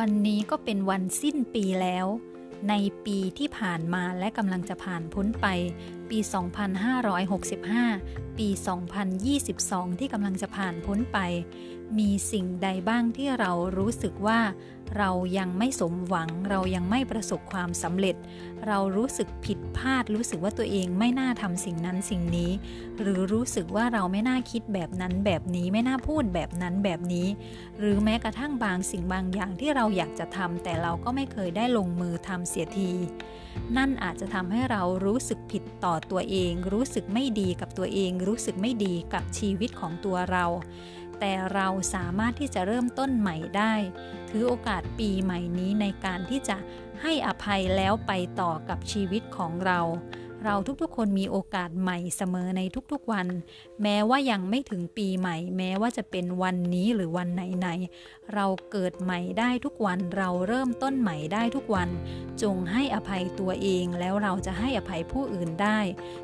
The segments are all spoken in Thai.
วันนี้ก็เป็นวันสิ้นปีแล้วในปีที่ผ่านมาและกำลังจะผ่านพ้นไปปี2565ปี2022ที่กำลังจะผ่านพ้นไปมีสิ่งใดบ้างที่เรารู้สึกว่าเรายังไม่สมหวังเรายังไม่ประสบความสำเร็จเรารู้สึกผิดพลาดรู้สึกว่าตัวเองไม่น่าทำสิ่งนั้นสิ่งนี้หรือรู้สึกว่าเราไม่น่าคิดแบบนั้นแบบนี้ไม่น่าพูดแบบนั้นแบบนี้หรือแม้กระทั่งบางสิ่งบางอย่างที่เราอยากจะทำแต่เราก็ไม่เคยได้ลงมือทำเสียทีนั่นอาจจะทำให้เรารู้สึกผิดต่อตัวเองรู้สึกไม่ดีกับตัวเองรู้สึกไม่ดีกับชีวิตของตัวเราแต่เราสามารถที่จะเริ่มต้นใหม่ได้ถือโอกาสปีใหม่นี้ในการที่จะให้อภัยแล้วไปต่อกับชีวิตของเราเราทุกๆคนมีโอกาสใหม่เสมอในทุกๆวันแม้ว่ายังไม่ถึงปีใหม่แม้ว่าจะเป็นวันนี้หรือวันไหนๆเราเกิดใหม่ได้ทุกวันเราเริ่มต้นใหม่ได้ทุกวันจงให้อภัยตัวเองแล้วเราจะให้อภัยผู้อื่นได้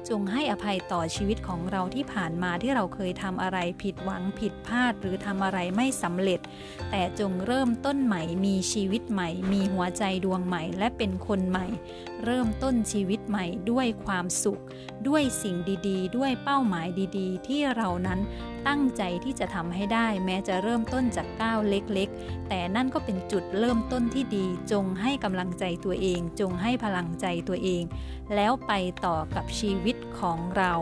จงให้อภัยต่อชีวิตของเราที่ผ่านมาที่เราเคยทำอะไรผิดหวังผิดพลาดหรือทำอะไรไม่สำเร็จแต่จงเริ่มต้นใหม่มีชีวิตใหม่มีหัวใจดวงใหม่และเป็นคนใหม่เริ่มต้นชีวิตใหม่ด้วยความสุขด้วยสิ่งดีๆด้วยเป้าหมายดีๆที่เรานั้นตั้งใจที่จะทำให้ได้แม้จะเริ่มต้นจากก้าวเล็กๆแต่นั่นก็เป็นจุดเริ่มต้นที่ดีจงให้กำลังใจตัวเองจงให้พลังใจตัวเองแล้วไปต่อกับชีวิตของเรา